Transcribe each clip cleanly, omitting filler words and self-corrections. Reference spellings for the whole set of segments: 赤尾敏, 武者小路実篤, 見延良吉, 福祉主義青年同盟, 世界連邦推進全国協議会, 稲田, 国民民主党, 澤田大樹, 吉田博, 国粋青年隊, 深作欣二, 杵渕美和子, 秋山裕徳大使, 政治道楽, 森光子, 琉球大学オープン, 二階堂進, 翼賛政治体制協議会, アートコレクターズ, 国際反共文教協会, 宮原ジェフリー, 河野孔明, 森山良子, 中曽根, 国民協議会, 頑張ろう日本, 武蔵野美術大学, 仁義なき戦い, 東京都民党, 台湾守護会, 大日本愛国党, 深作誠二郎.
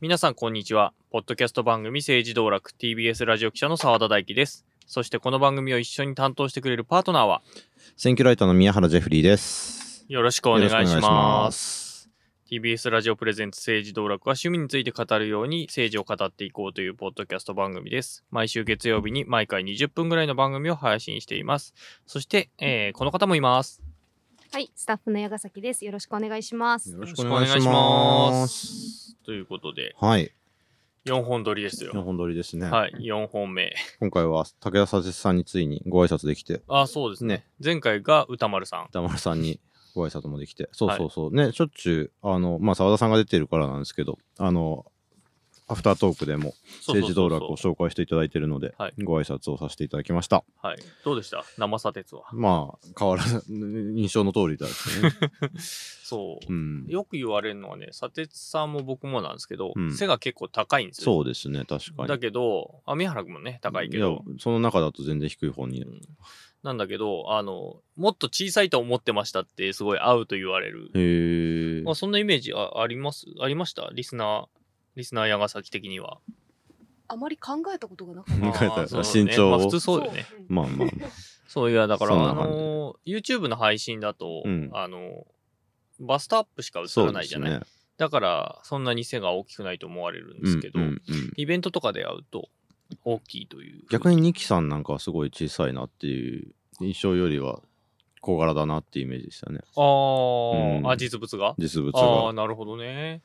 皆さんこんにちは。ポッドキャスト番組政治道楽 TBS ラジオ記者の澤田大樹です。そしてこの番組を一緒に担当してくれるパートナーは選挙ライターの宮原ジェフリーです。よろしくお願いします。 TBS ラジオプレゼンツ政治道楽は趣味について語るように政治を語っていこうというポッドキャスト番組です。毎週月曜日に毎回20分ぐらいの番組を配信しています。そして、この方もいます。はい、スタッフの矢ヶ崎です。よろしくお願いします。よろしくお願いします。ということで、はい、4本撮りですよ。4本撮りですね。はい、4本目。今回は武田佐哲さんについにご挨拶できて、あ、そうですね。前回が歌丸さん、歌丸さんにご挨拶もできて、そうそうそう、はい、ね、しょっちゅう澤田さんが出てるからなんですけど、アフタートークでも政治道楽を紹介していただいているので、はい、ご挨拶をさせていただきました。はい、どうでした？生砂鉄は。まあ変わらず印象の通りだですね。そう、うん。よく言われるのはね、砂鉄さんも僕もなんですけど、背が結構高いんですよ。そうですね、確かに。だけど、宮原君もね高いけど、その中だと全然低い方に。なんだけどもっと小さいと思ってましたってすごい合うと言われる。へ、まあ、そんなイメージ ありました？リスナー矢ヶ崎的にはあまり考えたことがなかった。身長を、まあ、普通そうよね。まあまあそういや、だからYouTube の配信だと、うん、バストアップしか映らないじゃない、ね、だからそんなに背が大きくないと思われるんですけど、イベントとかで会うと大きいという。逆にニキさんなんかはすごい小さいなっていう印象よりは小柄だなっていうイメージでしたね。あ、うん、あ、実物が。あ、なるほどね。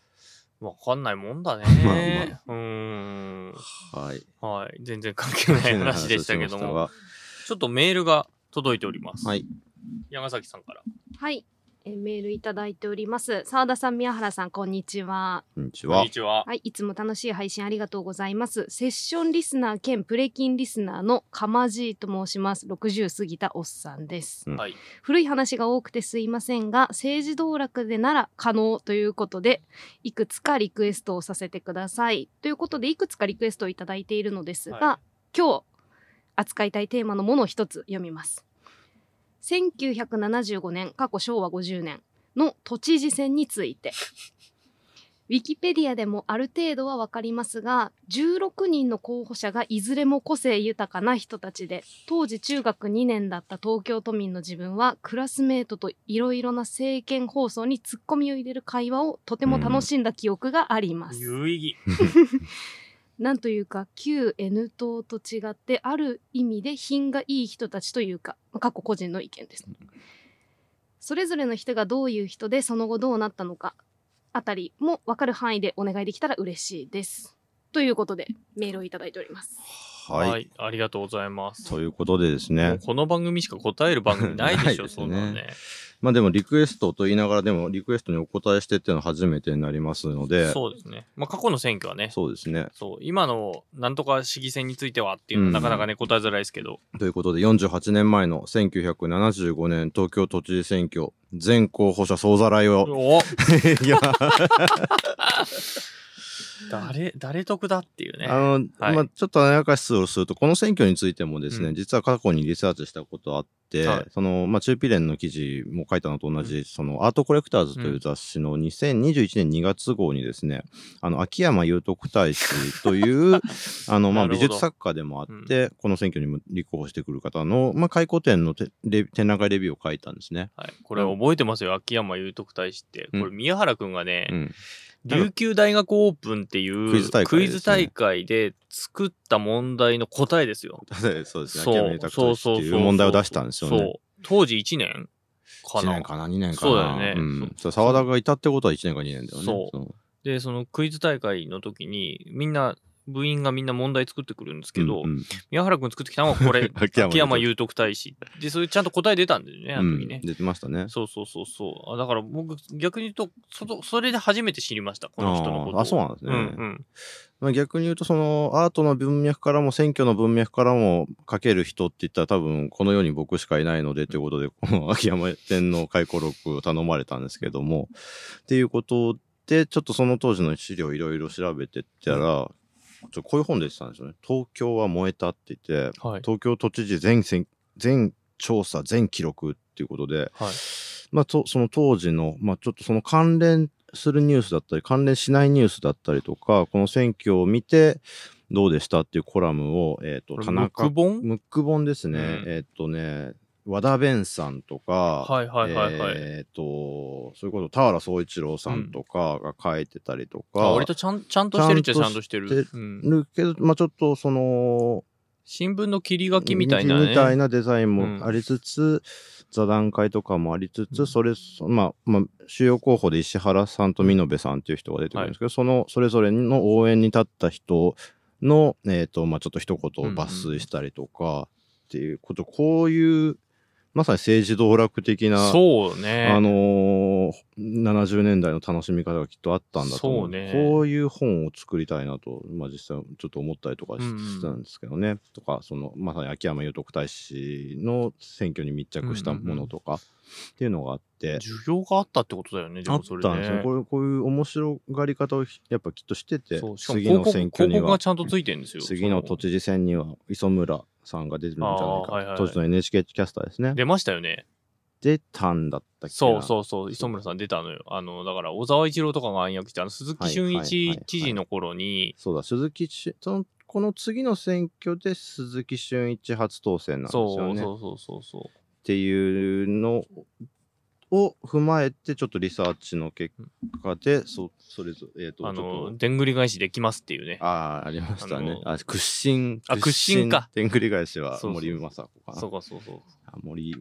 わかんないもんだね。まあ、はい、はい、全然関係ない話でしたけども、ちょっとメールが届いております。はい、矢ヶ崎さんから。はい、メールいただいております。澤田さん、宮原さん、こんにちは。こんにちは。こんにちは。はい、いつも楽しい配信ありがとうございます。セッションリスナー兼プレキンリスナーのかまじーと申します。60過ぎたおっさんです。うん、はい、古い話が多くてすいませんが、政治道楽でなら可能ということで、いくつかリクエストをさせてください。ということで、いくつかリクエストをいただいているのですが、はい、今日扱いたいテーマのものを一つ読みます。1975年、過去昭和50年の都知事選について、ウィキペディアでもある程度はわかりますが、16人の候補者がいずれも個性豊かな人たちで、当時中学2年だった東京都民の自分はクラスメートといろいろな政見放送にツッコミを入れる会話をとても楽しんだ記憶があります。有意義。なんというか旧 N 党と違ってある意味で品がいい人たちというか、過去個人の意見です。それぞれの人がどういう人でその後どうなったのかあたりも分かる範囲でお願いできたら嬉しいです。ということでメールをいただいております。はい、はい、ありがとうございます。ということでですね、この番組しか答える番組ないでしょ。そうだね。まあでもリクエストと言いながら、でもリクエストにお答えしてっていうのは初めてになりますので、そうですね。まあ過去の選挙はね、そうですね。そう、今のなんとか市議選についてはっていうのはなかなかね、答えづらいですけど。ということで48年前の1975年東京都知事選挙、全候補者総ざらいを。おいや。誰得だっていうね。はい、まあ、ちょっとあやかしをすると、この選挙についてもですね、実は過去にリサーチしたことあって、はい、まあ、中ピレンの記事も書いたのと同じ、アートコレクターズという雑誌の2021年2月号にですね、秋山裕徳大使というまあ、美術作家でもあって、この選挙にも立候補してくる方の、まあ、回顧展の展覧会レビューを書いたんですね。はい、これ覚えてますよ、秋山裕徳大使って。これ宮原くんがね、琉球大学オープンっていうクイズ大会で作った問題の答えですよ。そうですね。秋山裕徳大使っていう問題を出したんですよね。そう当時1年かな。1年かな2年かな。そうだよね。うん、沢田がいたってことは1年か2年だよね。そう。で、そのクイズ大会の時に部員がみんな問題作ってくるんですけど、宮原くん作ってきたのはこれ、秋山裕徳大使で、それちゃんと答え出たんだよね、あの時ね。出てましたね。そう。だから僕逆に言うとそれで初めて知りましたこの人のことを。あ、そうなんですね。まあ、逆に言うとアートの文脈からも選挙の文脈からも書ける人って言ったら多分この世に僕しかいないのでということで、この秋山天皇回顧録を頼まれたんですけども、っていうことでちょっとその当時の資料いろいろ調べてったら。こういう本でしたんですよね。東京は燃えたって言って、はい、東京都知事全調査全記録っていうことで、はい、まあ、その当時の、まあ、ちょっとその関連するニュースだったり関連しないニュースだったりとか、この選挙を見てどうでしたっていうコラムを、田中ムック本ですね、ね、和田弁さんとか、そういうこと田原総一郎さんとかが書いてたりとか、割とちゃんとしてるっちゃちゃんとしてる、けど、まあ、ちょっとその新聞の切り書きみたいな、ね、みたいなデザインもありつつ、座談会とかもありつつ、主要候補で石原さんと見延さんっていう人が出てくるんですけど、それぞれの応援に立った人の、ちょっと一言を抜粋したりとかっていうこと、こういうまさに政治道楽的な、そうね、70年代の楽しみ方がきっとあったんだと思う。そうね、こういう本を作りたいなと、実際ちょっと思ったりとかしたんですけどね、とかそのまさに秋山裕徳大使の選挙に密着したものとかっていうのがあって、需要があったってことだよね。でもそれね、あったんですよ。こういう面白がり方をやっぱきっとしてて、次の選挙には次の都知事選には磯村さんが出てるんじゃないか、当時の NHK キャスターですね。出ましたよね。出たんだったっけ。そう磯村さん出たのよ。だから小沢一郎とかが暗躍して、鈴木俊一知事の頃に、そうだ、鈴木この次の選挙で鈴木俊一初当選なんですよね。そうっていうのを踏まえて、ちょっとリサーチの結果で、それぞれでんぐり返しできますっていうね。ありましたね。屈伸か。でんぐり返しは森雅子かな。そう。森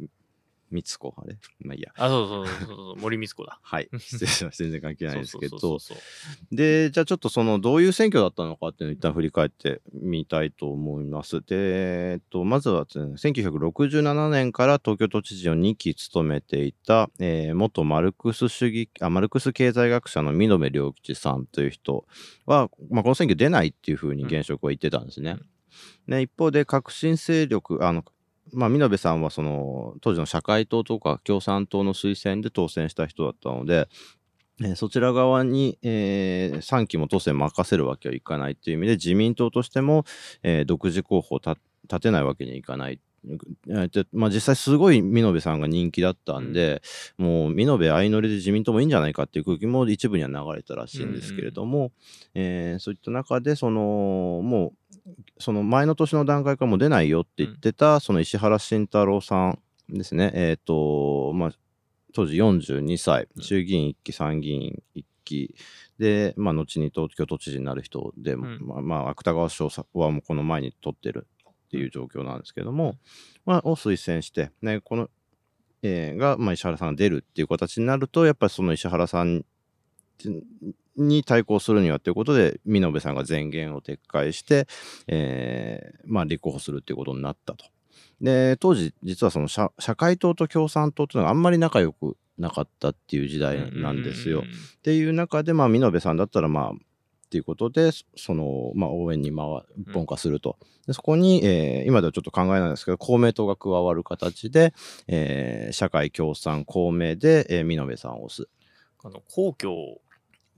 光子、あれ、まあいいや。そう森光子だ。はい。失礼しました。全然関係ないですけど。で、じゃあちょっとそのどういう選挙だったのかっていうのを一旦振り返ってみたいと思います。で、まずは1967年から東京都知事を2期務めていた、元マルクス経済学者の見延良吉さんという人は、この選挙出ないっていうふうに現職は言ってたんですね。ね、一方で革新勢力、見延さんはその当時の社会党とか共産党の推薦で当選した人だったので、そちら側に、3期も当選任せるわけはいかないという意味で、自民党としても、独自候補を立てないわけにいかない。実際すごい見延さんが人気だったんで、もう見延相乗りで自民党もいいんじゃないかっていう空気も一部には流れたらしいんですけれども、そういった中でもうその前の年の段階からもう出ないよって言ってた、その石原慎太郎さんですね、当時42歳、衆議院1期参議院1期で、後に東京都知事になる人で、芥川賞はもうこの前に取ってるっていう状況なんですけども、を推薦して、ね、この、石原さんが出るっていう形になると、やっぱりその石原さんに対抗するにはということで、見延さんが前言を撤回して、立候補するっていうことになったと。で、当時実はその社会党と共産党というのがあんまり仲良くなかったっていう時代なんですよ。っていう中で、見延さんだったらということで、その、応援に一本化すると。で、そこに、今ではちょっと考えないですけど、公明党が加わる形で、社会共産公明で、見延さんを推す。公共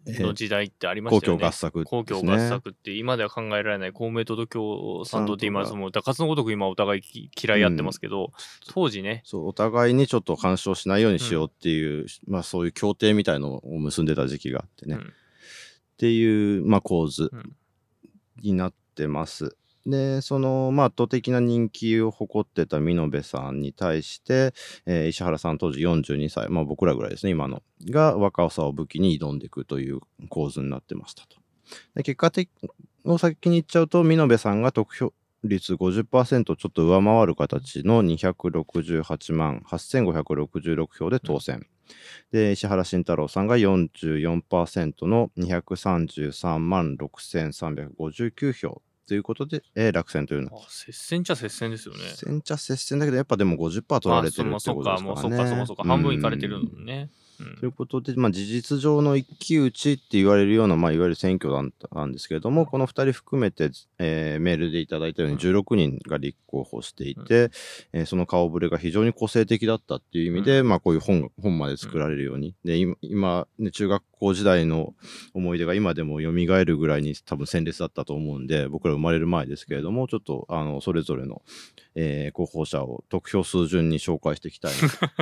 の時代ってありましたよね。公共合作って今では考えられない、公明党と共産党って今その打滑のごとく今お互い嫌い合ってますけど、当時ね、そう、お互いにちょっと干渉しないようにしようっていう、そういう協定みたいのを結んでた時期があってね。っていう、構図になってます。で、その、圧倒的な人気を誇ってた見延さんに対して、石原さん当時42歳、僕らぐらいですね、今の、が若さを武器に挑んでいくという構図になってましたと。で、結果を先に言っちゃうと、見延さんが得票率 50% ちょっと上回る形の268万8566票で当選。で、石原慎太郎さんが 44% の233万6359票ということで、落選というのは接戦ちゃ接戦ですよね。接戦だけど、やっぱでも 50% 取られてるってことですからね。そうか半分いかれてるのね。ということで、事実上の一騎打ちって言われるような、いわゆる選挙なんですけれども、この2人含めて、メールでいただいたように16人が立候補していて、その顔ぶれが非常に個性的だったっていう意味で、こういう本まで作られるように、で、今、ね、中学校時代の思い出が今でも蘇るぐらいに多分鮮烈だったと思うんで、僕ら生まれる前ですけれども、ちょっとそれぞれの、候補者を得票数順に紹介していきたい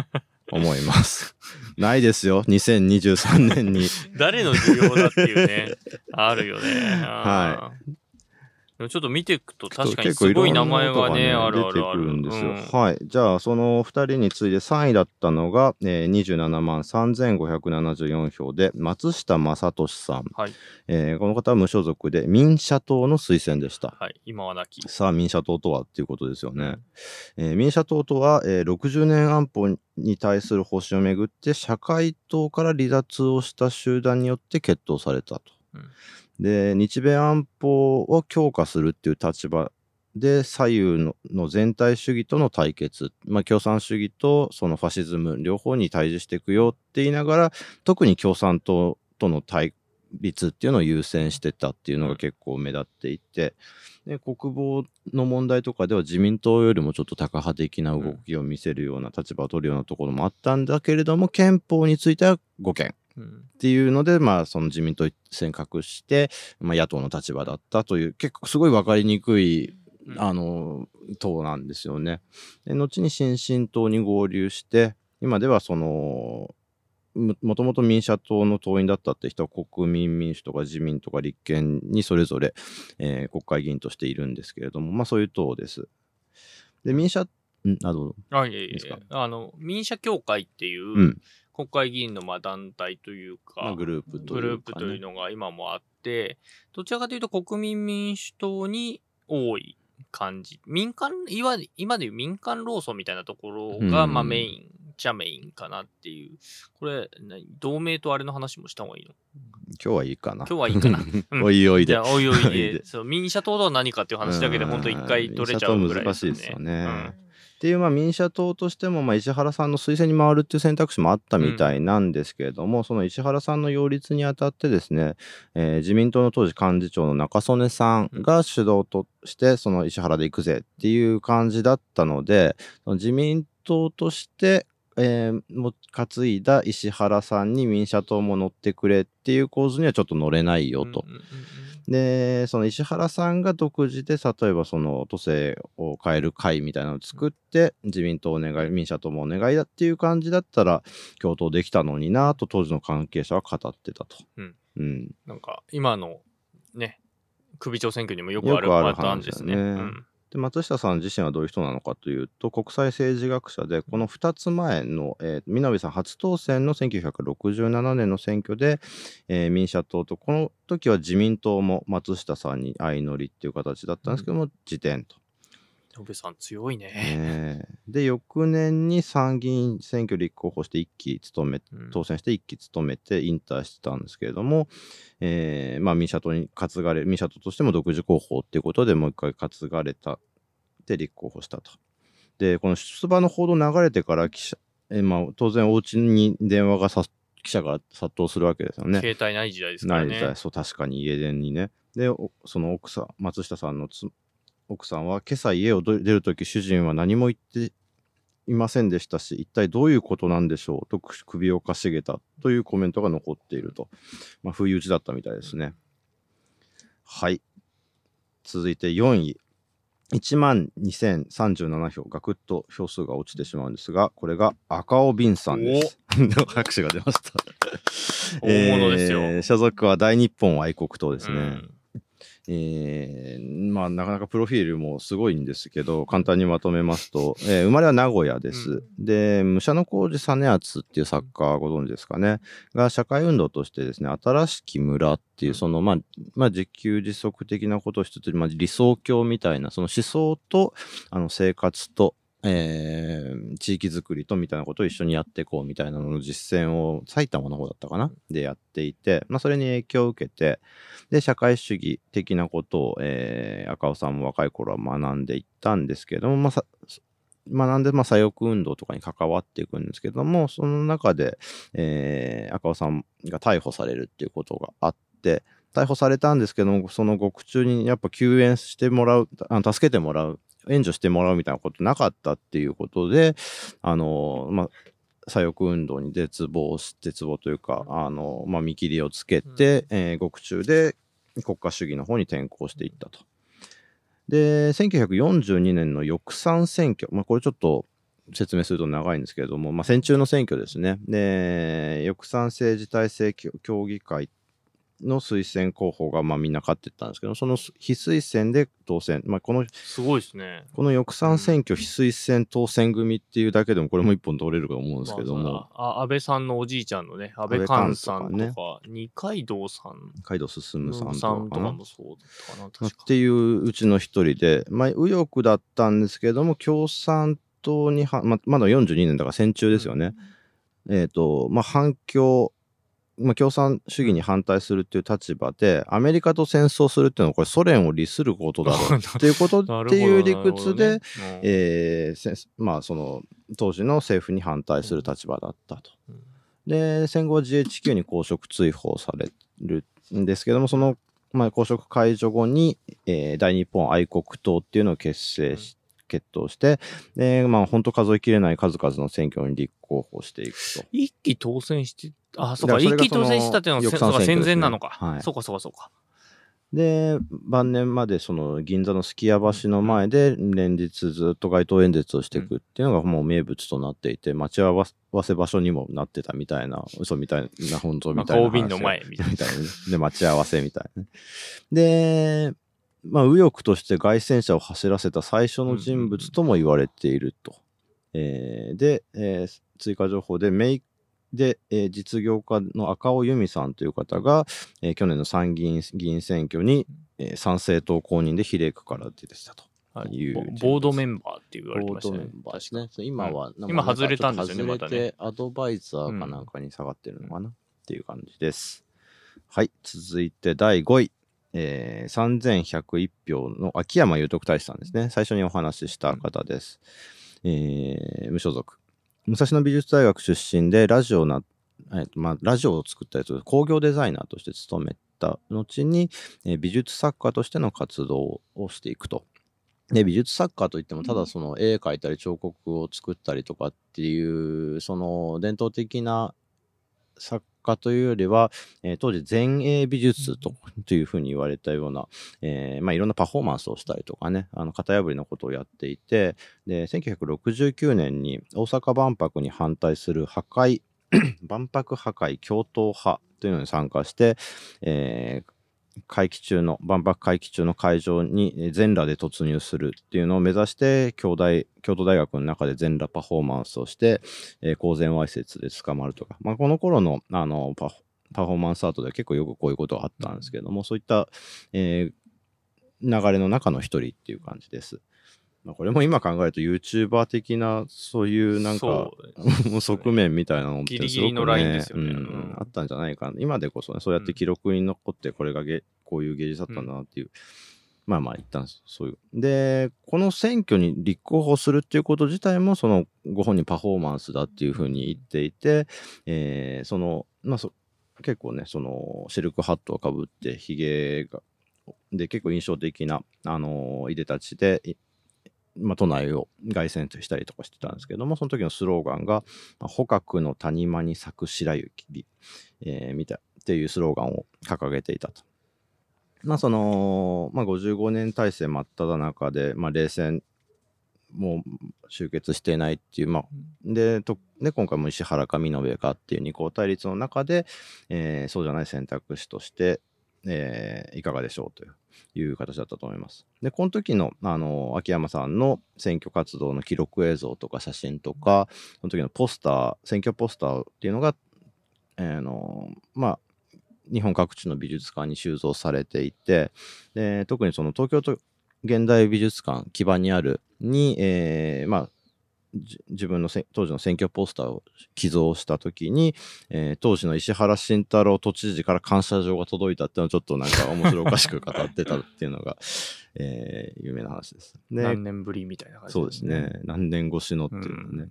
なと思います。ないですよ、2023年に。誰の需要だっていうね、あるよね。はい。でもちょっと見ていくと確かにすごい名前はね、あるあるあるんですよ。はい。じゃあその2人に次いで3位だったのが、27万3574票で松下正俊さん、はい、この方は無所属で民社党の推薦でした、はい、今はなき。さあ民社党とはっていうことですよね、民社党とは、60年安保に対する方針をめぐって社会党から離脱をした集団によって決闘されたと、うんで日米安保を強化するっていう立場で左右 の全体主義との対決、まあ、共産主義とそのファシズム両方に対峙していくよって言いながら特に共産党との対立っていうのを優先してたっていうのが結構目立っていてで国防の問題とかでは自民党よりもちょっとタカ派的な動きを見せるような立場を取るようなところもあったんだけれども憲法については5件っていうので、まあ、その自民党一線隠して、まあ、野党の立場だったという結構すごい分かりにくい党なんですよね。で後に新進党に合流して今ではそのもともと民社党の党員だったって人は国民民主とか自民とか立憲にそれぞれ、国会議員としているんですけれども、まあ、そういう党です。で民社協会っていう、うん国会議員のまあ団体というか、まあ、グループというのが今もあってどちらかというと国民民主党に多い感じ民間いわ今でいう民間労組みたいなところがまあメインじゃメインかなっていうこれ同盟とあれの話もした方がいいの今日はいいかなおいおいでおいおいでそう民社党とは何かっていう話だけで本当一回取れちゃうぐらいですね。民社党難しいですよね、うんっていうまあ民社党としてもまあ石原さんの推薦に回るっていう選択肢もあったみたいなんですけれども、うん、その石原さんの擁立にあたってですね、自民党の当時幹事長の中曽根さんが主導としてその石原で行くぜっていう感じだったので自民党として担いだ石原さんに民社党も乗ってくれっていう構図にはちょっと乗れないよと、うん、でその石原さんが独自で例えばその都政を変える会みたいなのを作って自民党お願い民社党もお願いだっていう感じだったら共闘できたのになと当時の関係者は語ってたと、うんうん、なんか今のね首長選挙にもよくあるパターンですね。で松下さん自身はどういう人なのかというと国際政治学者でこの2つ前のみなべさん初当選の1967年の選挙で、民社党とこの時は自民党も松下さんに相乗りっていう形だったんですけども、うん、辞典と野辺さん強いね。で翌年に参議院選挙立候補して当選して1期務めて引退してたんですけれども、まあ、民社党に担がれ民社党としても独自候補っていうことでもう一回担がれたで立候補したと。でこの出馬の報道流れてからまあ、当然お家に電話が記者が殺到するわけですよね。携帯ない時代ですからね。ない時代そう確かに家電にね。でその奥さん松下さんの奥さんは今朝家を出るとき主人は何も言っていませんでしたし一体どういうことなんでしょうと首をかしげたというコメントが残っていると、まあ、不意打ちだったみたいですね。はい。続いて4位1万2037票ガクッと票数が落ちてしまうんですがこれが赤尾敏さんです。拍手が出ました大物ですよ、所属は大日本愛国党ですね、うんまあ、なかなかプロフィールもすごいんですけど簡単にまとめますと、生まれは名古屋です、うん、で武者小路実篤っていう作家ご存知ですかねが社会運動としてですね新しき村っていうその、まあ、自給自足的なことをしつつ、まあ、理想郷みたいなその思想と生活と地域づくりとみたいなことを一緒にやっていこうみたいなのの実践を埼玉の方だったかなでやっていて、まあ、それに影響を受けてで社会主義的なことを、赤尾さんも若い頃は学んでいったんですけども、まあ、学んで、まあ、左翼運動とかに関わっていくんですけどもその中で、赤尾さんが逮捕されるっていうことがあって逮捕されたんですけどもその獄中にやっぱ救援してもらう助けてもらう援助してもらうみたいなことなかったっていうことでまあ、左翼運動に絶望というかまあ、見切りをつけて、獄中で国家主義の方に転向していったと。で1942年の翼賛選挙、まあ、これちょっと説明すると長いんですけれども、まあ、戦中の選挙ですね。で、翼賛政治体制協議会の推薦候補がまあみんな勝ってったんですけど、その非推薦で当選、まあ、このすごいですね。この翼賛選挙非推薦当選組っていうだけでもこれも一本取れると思うんですけども、まあ、安倍さんのおじいちゃんのね、安倍寛さんとか、ね、二階堂さん、二階堂進さんとかもそうだったかな、確かっていううちの一人で、まあ、右翼だったんですけども共産党にまだ42年だから戦中ですよね、うん、まあ、反共まあ、共産主義に反対するっていう立場でアメリカと戦争するっていうのはこれソ連を利することだろうっていうことっていう理屈で、ね、まあその当時の政府に反対する立場だったと、うん、で戦後 GHQ に公職追放されるんですけども、その、まあ、公職解除後に、大日本愛国党っていうのを結成して、うん、決闘して、まあ、本当数えきれない数々の選挙に立候補していくと。一期当選して、あ、そうか、一期当選したっていうのは戦前なのか、はい、そうかそうかそうか。で、晩年までその銀座のすき家橋の前で連日ずっと街頭演説をしていくっていうのがもう名物となっていて、待ち合わせ場所にもなってたみたいな、嘘みたいな、本当みたいな話、まあ、の前みたいなで待ち合わせみたいな、ね、でまあ、右翼として街宣車を走らせた最初の人物とも言われていると、で、追加情報で実業家の赤尾由美さんという方が、去年の参議院議員選挙に、参政党公認で比例区から出てきたという、はい、ボードメンバーって言われてましたね。ボードメンバーですね。今は、はい、今外れたんですよね。またね、アドバイザーかなんかに下がってるのかなっていう感じです、うん、はい。続いて第5位、3101票の秋山裕徳太子さんですね。最初にお話しした方です、無所属、武蔵野美術大学出身でラジオを作ったりする工業デザイナーとして勤めた後に、美術作家としての活動をしていくと。で、美術作家といってもただその絵描いたり彫刻を作ったりとかっていうその伝統的な作家というよりは、当時前衛美術というふうに言われたような、まあ、いろんなパフォーマンスをしたりとかね、型破りのことをやっていて、で1969年に大阪万博に反対する万博破壊共闘派というのに参加して、万博会期中の会場に全裸で突入するっていうのを目指して京都大学の中で全裸パフォーマンスをして、公然わいせつで捕まるとか、まあ、この頃のパフォーマンスアートでは結構よくこういうことがあったんですけども、そういった、流れの中の一人っていう感じです。まあ、これも今考えると YouTuber 的なそういうなんか側面みたいなのってすごくね、ギリギリのラインですよね、うん、あったんじゃないかな。今でこそね、そうやって記録に残ってこれがこういう芸術だったんだなっていう、うん、まあまあ一旦そういうで、この選挙に立候補するっていうこと自体もそのご本人パフォーマンスだっていうふうに言っていて、そのまあ結構ね、そのシルクハットをかぶってひげで結構印象的ないでたちで、まあ、都内を凱旋としたりとかしてたんですけども、その時のスローガンが捕獲の谷間に咲く白雪、っていうスローガンを掲げていたと。まあその、まあ、55年体制真っ只中で、まあ、冷戦も終結していないっていう、まあ、で今回も石原か美濃部かっていう二項対立の中で、そうじゃない選択肢として、いかがでしょうという形だったと思います。で、この時の、秋山さんの選挙活動の記録映像とか写真とか、その時の選挙ポスターっていうのが、まあ、日本各地の美術館に収蔵されていて、で特にその東京都現代美術館基盤にあるに、まあ、自分の当時の選挙ポスターを寄贈した時に、当時の石原慎太郎都知事から感謝状が届いたっていうのをちょっとなんか面白おかしく語ってたっていうのが、有名な話です。で、何年ぶりみたいな感じ、ね、そうですね、何年越しのっていうのね、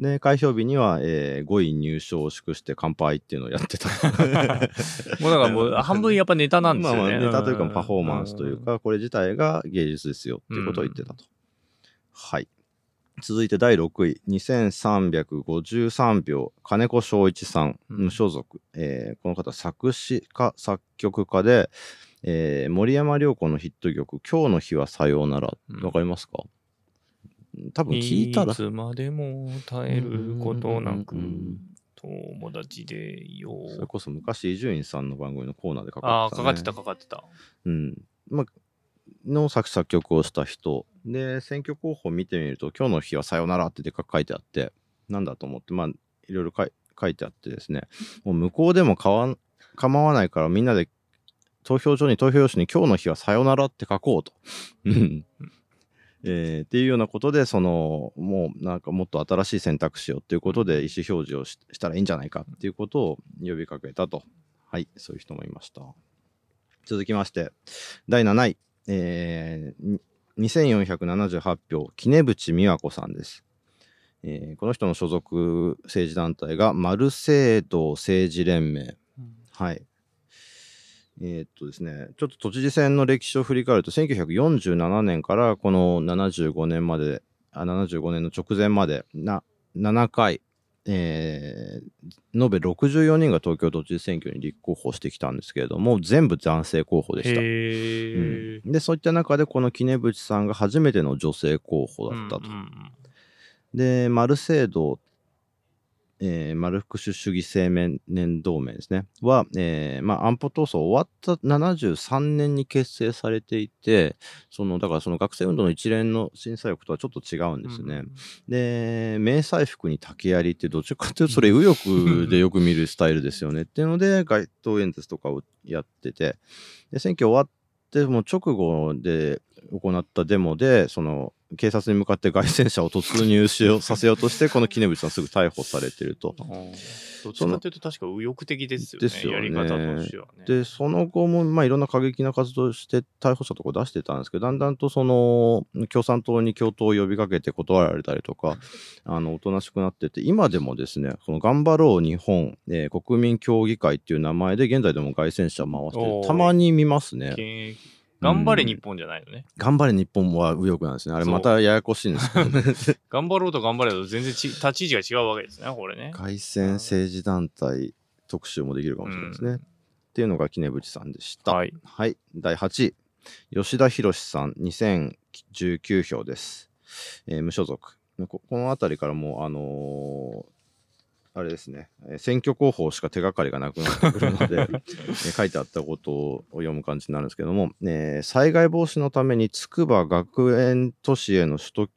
うん、で開票日には、5位入賞を祝して乾杯っていうのをやってたもうだからもう半分やっぱネタなんですよね、まあ、ネタというかパフォーマンスというか、これ自体が芸術ですよっていうことを言ってたと、うん、はい。続いて第6位、2353票、金子正一さん、無所属、この方作詞家作曲家で、森山良子のヒット曲「今日の日はさようなら」わかりますか？多分聞いたらいつまでも耐えることなく友達でいよう。それこそ昔伊集院さんの番組のコーナーでかかってたね。ああ、かかってた。うん。まあの作曲をした人で、選挙候補を見てみると今日の日はさよならってでかく書いてあって、なんだと思ってまあいろいろ書いてあってですね、もう向こうでも構わないからみんなで投票所に投票用紙に今日の日はさよならって書こうとっていうようなことで、そのもうなんかもっと新しい選択肢をっていうことで意思表示をしたらいいんじゃないかっていうことを呼びかけたと。はい、そういう人もいました。続きまして第7位、2478票、杵渕美和子さんです。この人の所属政治団体が丸政党政治連盟、うん、はい。ですね、ちょっと都知事選の歴史を振り返ると1947年からこの75年の直前まで7回、延べ64人が東京都知事選挙に立候補してきたんですけれども、全部男性候補でした。うん、でそういった中でこの杵渕さんが初めての女性候補だったと。うんうん、で丸政党、丸福祉主義青年同盟ですねは、安保闘争終わった73年に結成されていて、だからその学生運動の一連の震災力とはちょっと違うんですね。うん、で迷彩服に竹槍ってどっちかっていうとそれ右翼でよく見るスタイルですよねっていうので街頭演説とかをやってて、で選挙終わってもう直後で行ったデモで警察に向かって街宣車を突入させようとしてこの杵渕さんすぐ逮捕されてると。どっちかというと確か右翼的ですよね、やり方としてはね。でその後もいろんな過激な活動して逮捕者とか出してたんですけど、だんだんと共産党に共闘を呼びかけて断られたりとかおとなしくなってて、今でもですね頑張ろう日本、国民協議会っていう名前で現在でも街宣車回してる、たまに見ますね。頑張れ日本じゃないのね。頑張れ日本は右翼なんですね。あれまたややこしいんですけどね頑張ろうと頑張れと全然立ち位置が違うわけですね、これね。街宣政治団体特集もできるかもしれないですね。っていうのが杵渕さんでした。はい、はい、第8位、吉田博さん、2019票です。無所属。この辺りからもうあれですね、選挙候補しか手がかりがなくなってくるので書いてあったことを読む感じになるんですけども、災害防止のために筑波学園都市への首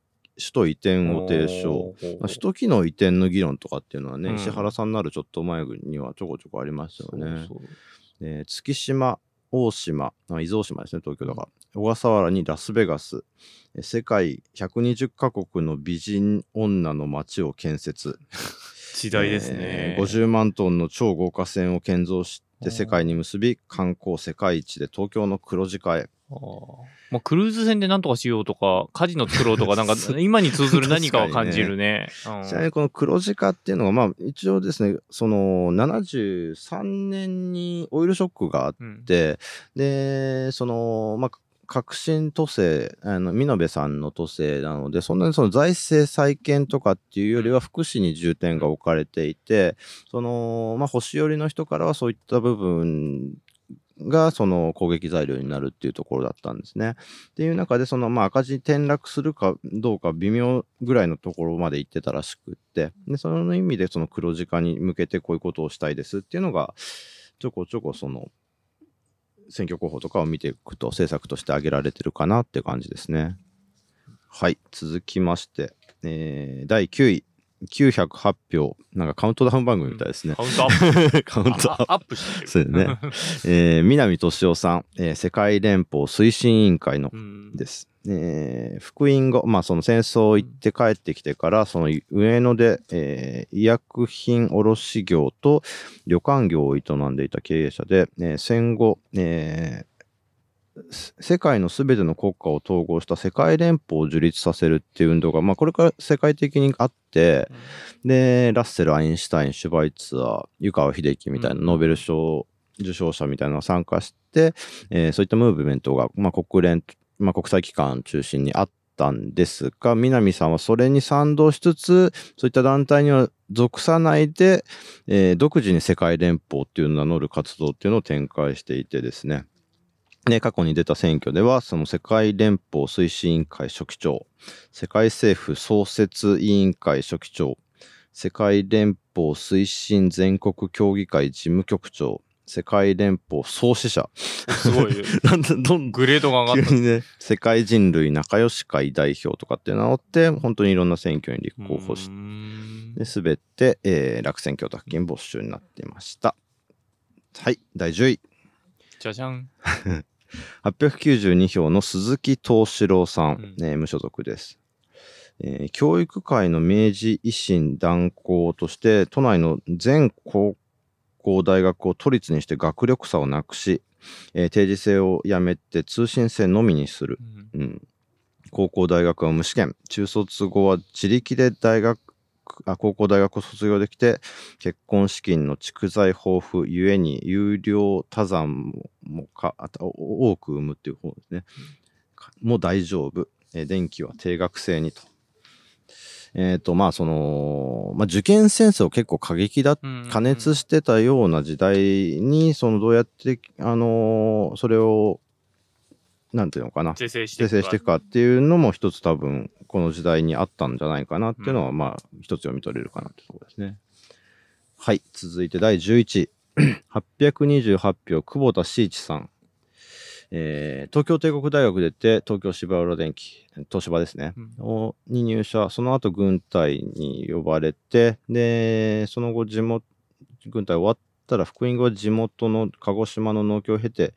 都移転を提唱、首都機能移転の議論とかっていうのはね、石原さんになるちょっと前にはちょこちょこありましたよね。月島、大島、伊豆大島ですね、東京だから、小笠原にラスベガス、世界120カ国の美人女の街を建設時代ですね。50万トンの超豪華船を建造して世界に結び、観光世界一で東京の黒字化へ。まあ、クルーズ船でなんとかしようとかカジノ作ろうとかなんか今に通ずる何かを感じるね。ちなみにこの黒字化っていうのがまあ一応ですね、73年にオイルショックがあって、で革新都政、美濃部さんの都政なので、そんなに財政再建とかっていうよりは福祉に重点が置かれていて、星寄りの人からはそういった部分が攻撃材料になるっていうところだったんですね。っていう中で赤字に転落するかどうか微妙ぐらいのところまで行ってたらしくって、でその意味で黒字化に向けてこういうことをしたいですっていうのがちょこちょこ選挙候補とかを見ていくと政策として挙げられてるかなって感じですね。はい、続きまして、第9位、908票。なんかカウントダウン番組みたいですね。カウントアップしてるそうですね南俊夫さん、世界連邦推進委員会のです、復員後、戦争行って帰ってきてから上野で、医薬品卸業と旅館業を営んでいた経営者で、戦後、世界のすべての国家を統合した世界連邦を樹立させるっていう運動が、これから世界的にあって、でラッセル、アインシュタイン、シュバイツァー、湯川秀樹みたいな、ノーベル賞受賞者みたいなのが参加して、そういったムーブメントが、国際機関中心にあったんですが、南さんはそれに賛同しつつそういった団体には属さないで、独自に世界連邦っていうのを名乗る活動っていうのを展開していてですね、で過去に出た選挙ではその世界連邦推進委員会書記長、世界政府創設委員会書記長、世界連邦推進全国協議会事務局長、世界連邦創始者、すごいなんだどんグレードが上がった急にね、世界人類仲良し会代表とかって名乗って本当にいろんな選挙に立候補して、すべて、落選挙宅金没収になっていました。はい、第10位、じゃじゃん892票の鈴木藤四郎さん、無所属です。教育界の明治維新断行として都内の全高校大学を都立にして学力差をなくし、定時制をやめて通信制のみにする、高校大学は無試験、中卒後は自力で高校大学を卒業できて、結婚資金の蓄財豊富ゆえに有料多産も多く生むっていう方ですね、もう大丈夫、電気は定額制にと。受験戦争結構過激だ、過熱してたような時代に、そのどうやって、それを、なんていうのかな、是正していくかっていうのも一つ多分、この時代にあったんじゃないかなっていうのは、一つ読み取れるかなってところですね。はい、続いて第11位。828票、久保田真一さん。東京帝国大学出て東京芝浦電機、東芝ですね、に入社、その後軍隊に呼ばれて、でその後軍隊終わったら復員後は地元の鹿児島の農協を経て、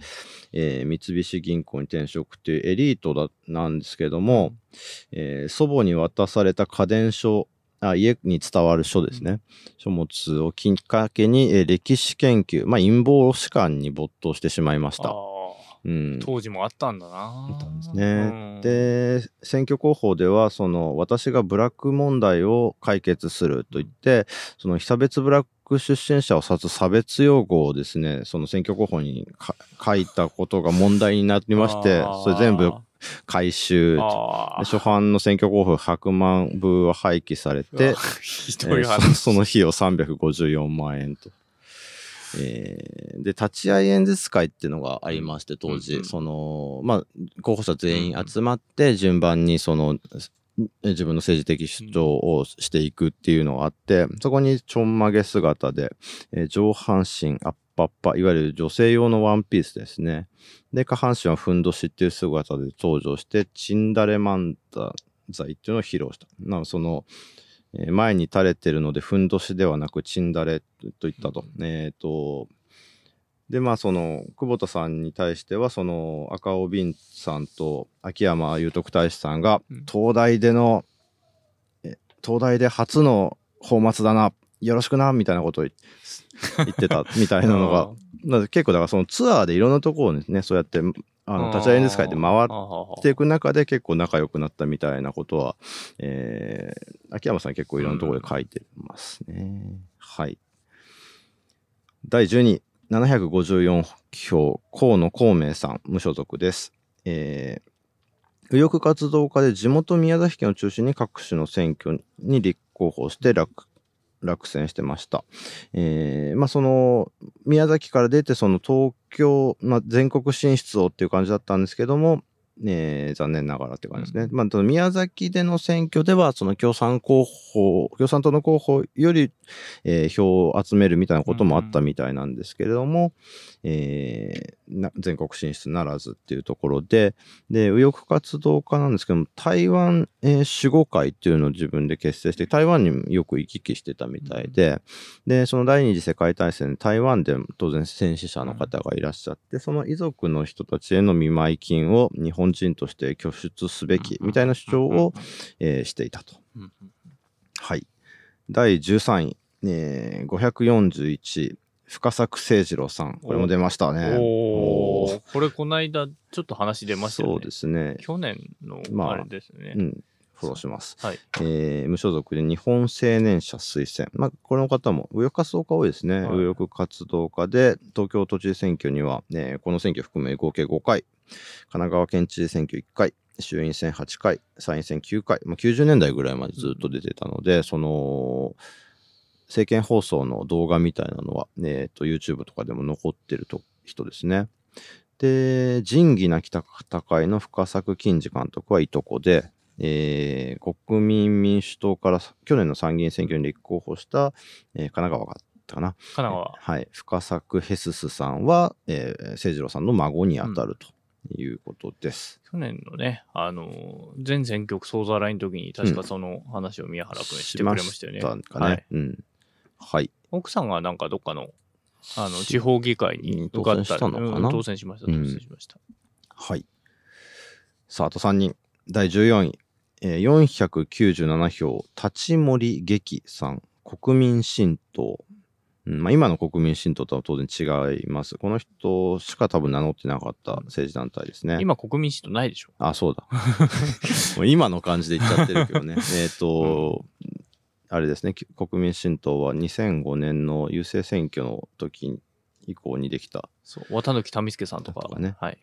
三菱銀行に転職っていうエリートなんですけども、祖母に渡された家電書、家に伝わる書ですね、書物をきっかけに、歴史研究、陰謀史観に没頭してしまいました。当時もあったんだな。あったんですね。で、選挙公報ではその私がブラック問題を解決すると言って、その被差別ブラック出身者を指す差別用語をですね、その選挙公報に書いたことが問題になりまして、それ全部回収。初版の選挙公報100万部は廃棄されて、その費用354万円と。で立ち会い演説会っていうのがありまして、当時、その候補者全員集まって順番にその自分の政治的主張をしていくっていうのがあって、そこにちょんまげ姿で、上半身アッパッパ、いわゆる女性用のワンピースですね、で下半身はふんどしっていう姿で登場して、チンダレ漫才っていうのを披露した。その前に垂れてるのでふんどしではなくチンダレといったと、でその久保田さんに対しては、その赤尾敏さんと秋山裕徳太子さんが、東大で初の放末だな、よろしくなみたいなことを言ってたみたいなのが結構だから、そのツアーでいろんなところをですね、そうやって立ち会い演説会で回っていく中で結構仲良くなったみたいなことは、秋山さん結構いろんなところで書いてますね。はい。第12位、754票、河野孔明さん、無所属です。右翼活動家で地元宮崎県を中心に各種の選挙に立候補して落選してました。その宮崎から出てその東京、全国進出をっていう感じだったんですけども、残念ながらっていう感じですね。宮崎での選挙ではその共産党の候補より、票を集めるみたいなこともあったみたいなんですけれども、全国進出ならずっていうところで、右翼活動家なんですけども、台湾、守護会っていうのを自分で結成して、台湾によく行き来してたみたいで、でその第二次世界大戦で台湾で当然戦死者の方がいらっしゃって、その遺族の人たちへの見舞い金を日本人として拠出すべきみたいな主張を、していたと。はい。第13位、541位、深作誠二郎さん、これも出ましたね。これこの間ちょっと話出ましたね。そうですね。去年のあれですね。フォローします。はい。無所属で日本青年社推薦。この方も右翼活動家多いですね。右翼活動家で東京都知事選挙には、この選挙含め合計5回。神奈川県知事選挙1回、衆院選8回、参院選9回、90年代ぐらいまでずっと出てたので、その政見放送の動画みたいなのは、YouTube とかでも残ってる人ですね。で、仁義なき戦いの深作欣二監督はいとこで、国民民主党から去年の参議院選挙に立候補した、神奈川がかな、神奈川、はい、深作ヘススさんは、清次郎さんの孫にあたるということです。去年のね、全選挙区総ざらいの時に確かその話を宮原君してくれましたよね。しましたかね、はい、うん、はい。奥さんがなんかどっかの地方議会に受かったのかな、当選しました、当選しました。はい。さあ、あと3人。第14位、497票、立森劇さん、国民新党。まあ、今の国民新党とは当然違います。この人しか多分名乗ってなかった政治団体ですね。今国民新党ないでしょ。あ、そうだ。もう今の感じで言っちゃってるけどね。あれですね、国民新党は2005年の郵政選挙の時以降にできた。そう、綿貫民介さんとかね。はい。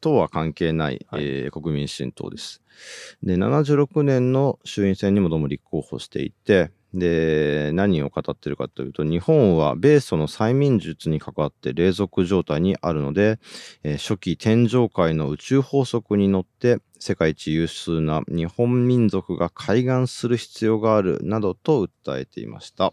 とは関係ない、国民新党です。で、76年の衆院選にもどうも立候補していて、で、何を語ってるかというと、日本は米ソの催眠術に関わって隷属状態にあるので、初期天上界の宇宙法則にのって世界一優秀な日本民族が開眼する必要があるなどと訴えていました。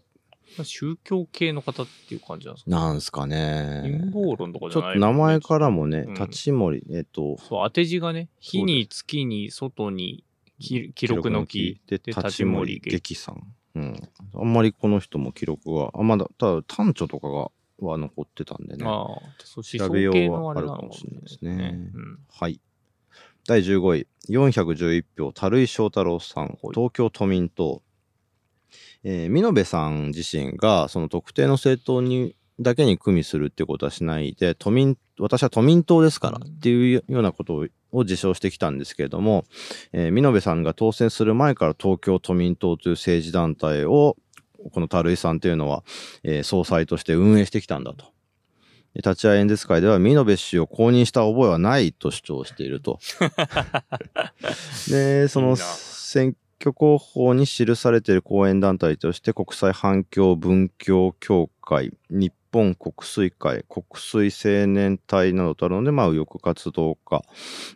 宗教系の方っていう感じなんですかね。なんすかね。陰謀論とかじゃない、ね、ちょっと名前からもね、立森、そう、当て字がね、火に月に外に記録の木で立森劇さん。うん、あんまりこの人も記録はまだただ短調とかは残ってたんでね、調べようはあるかもしれないですね、うん、はい。第15位411票樽井正太郎さん、東京都民党、美濃部さん自身がその特定の政党にだけに組みするってことはしないで、私は都民党ですからっていうようなことを自称してきたんですけれども、美濃部さんが当選する前から東京都民党という政治団体をこの樽井さんというのは、総裁として運営してきたんだと。立ち会い演説会では美濃部氏を公認した覚えはないと主張していると。で、その選挙公報に記されている講演団体として国際反共文教協会、日本国粋会、国粋青年隊などとあるので、まあ、右翼活動家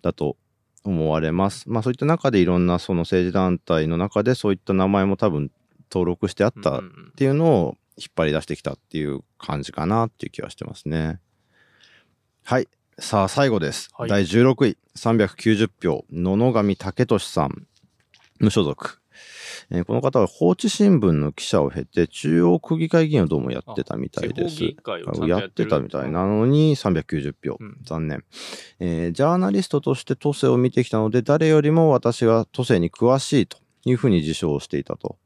だと思われます。まあ、そういった中でいろんなその政治団体の中でそういった名前も多分登録してあったっていうのを引っ張り出してきたっていう感じかなっていう気はしてますね。はい。さあ、最後です。はい、第16位、390票、野々上武俊さん、無所属。この方は放置新聞の記者を経て中央区議会議員をどうもやってたみたいです。やってたみたいなのに390票、うん、残念、ジャーナリストとして都政を見てきたので誰よりも私は都政に詳しいというふうに自称していたと、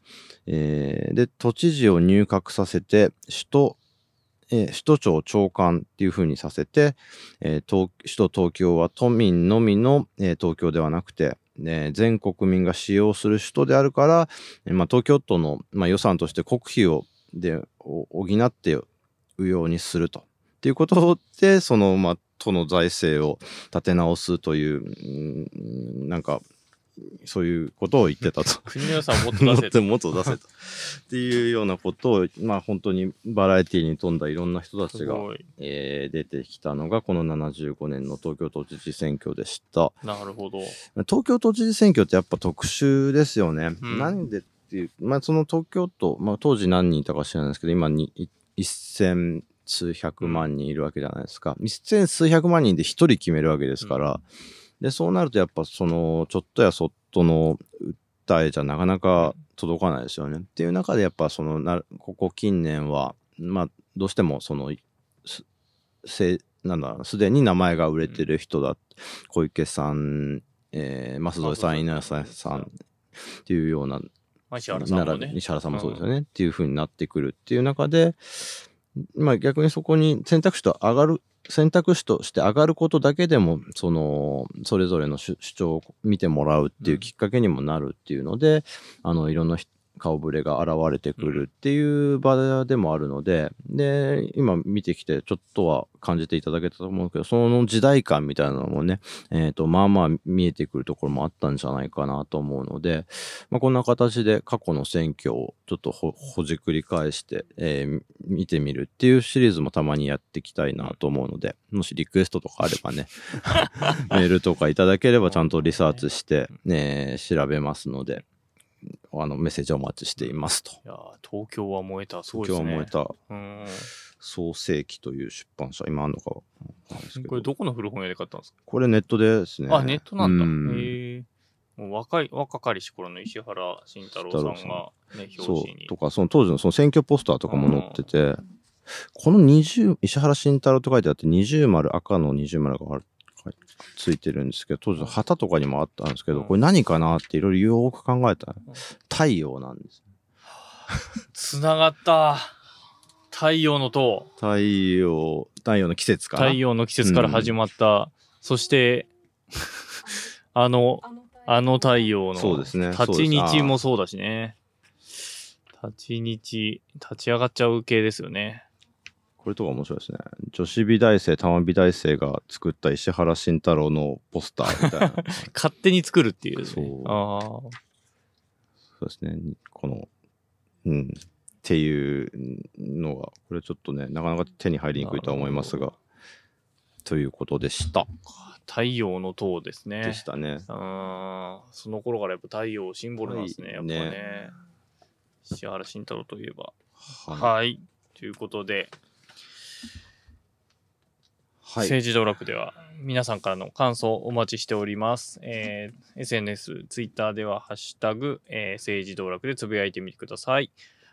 で都知事を入閣させて首都庁長官っていう風にさせて、首都東京は都民のみの、東京ではなくて、全国民が使用する首都であるから、まあ、東京都の、まあ、予算として国費で補っているようにすると。っていうことで、その、まあ、都の財政を立て直すという、なんか、そういうことを言ってたと。国の予算をもっと出せと。っていうようなことを、まあ本当にバラエティに富んだいろんな人たちが、出てきたのがこの75年の東京都知事選挙でした。なるほど。東京都知事選挙ってやっぱ特殊ですよね。うん、なんでっていう、まあその東京都、まあ当時何人いたか知らないですけど、今に1000数百万人いるわけじゃないですか。1000数百万人で1人決めるわけですから、うんでそうなるとやっぱそのちょっとやそっとの訴えじゃなかなか届かないですよねっていう中でやっぱそのここ近年はまあどうしてもそのすでに名前が売れてる人だ、うん、小池さん、舛添さん、稲田さんっていうような、石原さんもね、石原さんもそうですよね、うん、っていう風になってくるっていう中でまあ逆にそこに選択肢として上がることだけでもそれぞれの主張を見てもらうっていうきっかけにもなるっていうのでいろんな顔ぶれが現れてくるっていう場でもあるので、で今見てきてちょっとは感じていただけたと思うけど、その時代感みたいなのもね、まあまあ見えてくるところもあったんじゃないかなと思うので、まあ、こんな形で過去の選挙をちょっと ほじくり返して、見てみるっていうシリーズもたまにやっていきたいなと思うので、もしリクエストとかあればねメールとかいただければちゃんとリサーチして、調べますので、メッセージをお待ちしていますと。いや東京は燃えた、そうですね。東京は燃えた、創世記という出版社、今あるのかわかんないですけど、これどこの古本屋で買ったんですか？これネットですね。あ、ネットなんだ。へえ。もう若かりし頃の石原慎太郎さんがね、表紙にとか、その当時のその選挙ポスターとかも載ってて、この石原慎太郎と書いてあって、二重丸、赤の二重丸がある。ついてるんですけど、当時の旗とかにもあったんですけど、これ何かなっていろいろよく考えたら、太陽なんです、ね、つながった。太陽の塔、太陽の季節から、始まった、うん、そしてあの太陽の立ち日もそうだしね。立ち上がっちゃう系ですよね。これとか面白いですね。女子美大生、多摩美大生が作った石原慎太郎のポスターみたいな勝手に作るっていう、ね、そうですね。このっていうのが、これちょっとね、なかなか手に入りにくいとは思いますが、ということでした。太陽の塔ですね。でしたね。あ、その頃からやっぱ太陽シンボルなんですね、やっぱね。石原慎太郎といえば、はい、ということで。はい、政治道楽では皆さんからの感想をお待ちしております。SNS、Twitter ではハッシュタグ、政治道楽でつぶやいてみてください。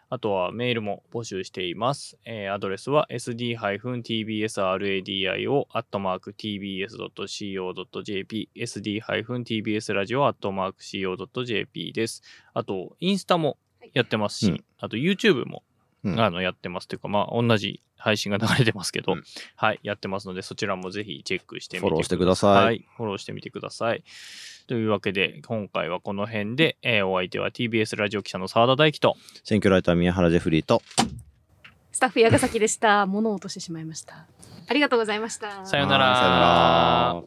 あとはメールも募集しています。アドレスは sd-tbsradio@tbs.co.jp、sd-tbsradio@co.jp です。あと、インスタもやってますし、あと YouTube も。やってますというか、まあ、同じ配信が流れてますけど、はい、やってますので、そちらもぜひチェックしてみてください。フォローしてください。はい、フォローしてみてください。というわけで、今回はこの辺で、お相手は TBS ラジオ記者の澤田大樹と、選挙ライター宮原ジェフリーと、スタッフ矢ヶ崎でした。物を落としてしまいました。ありがとうございました。さよなら。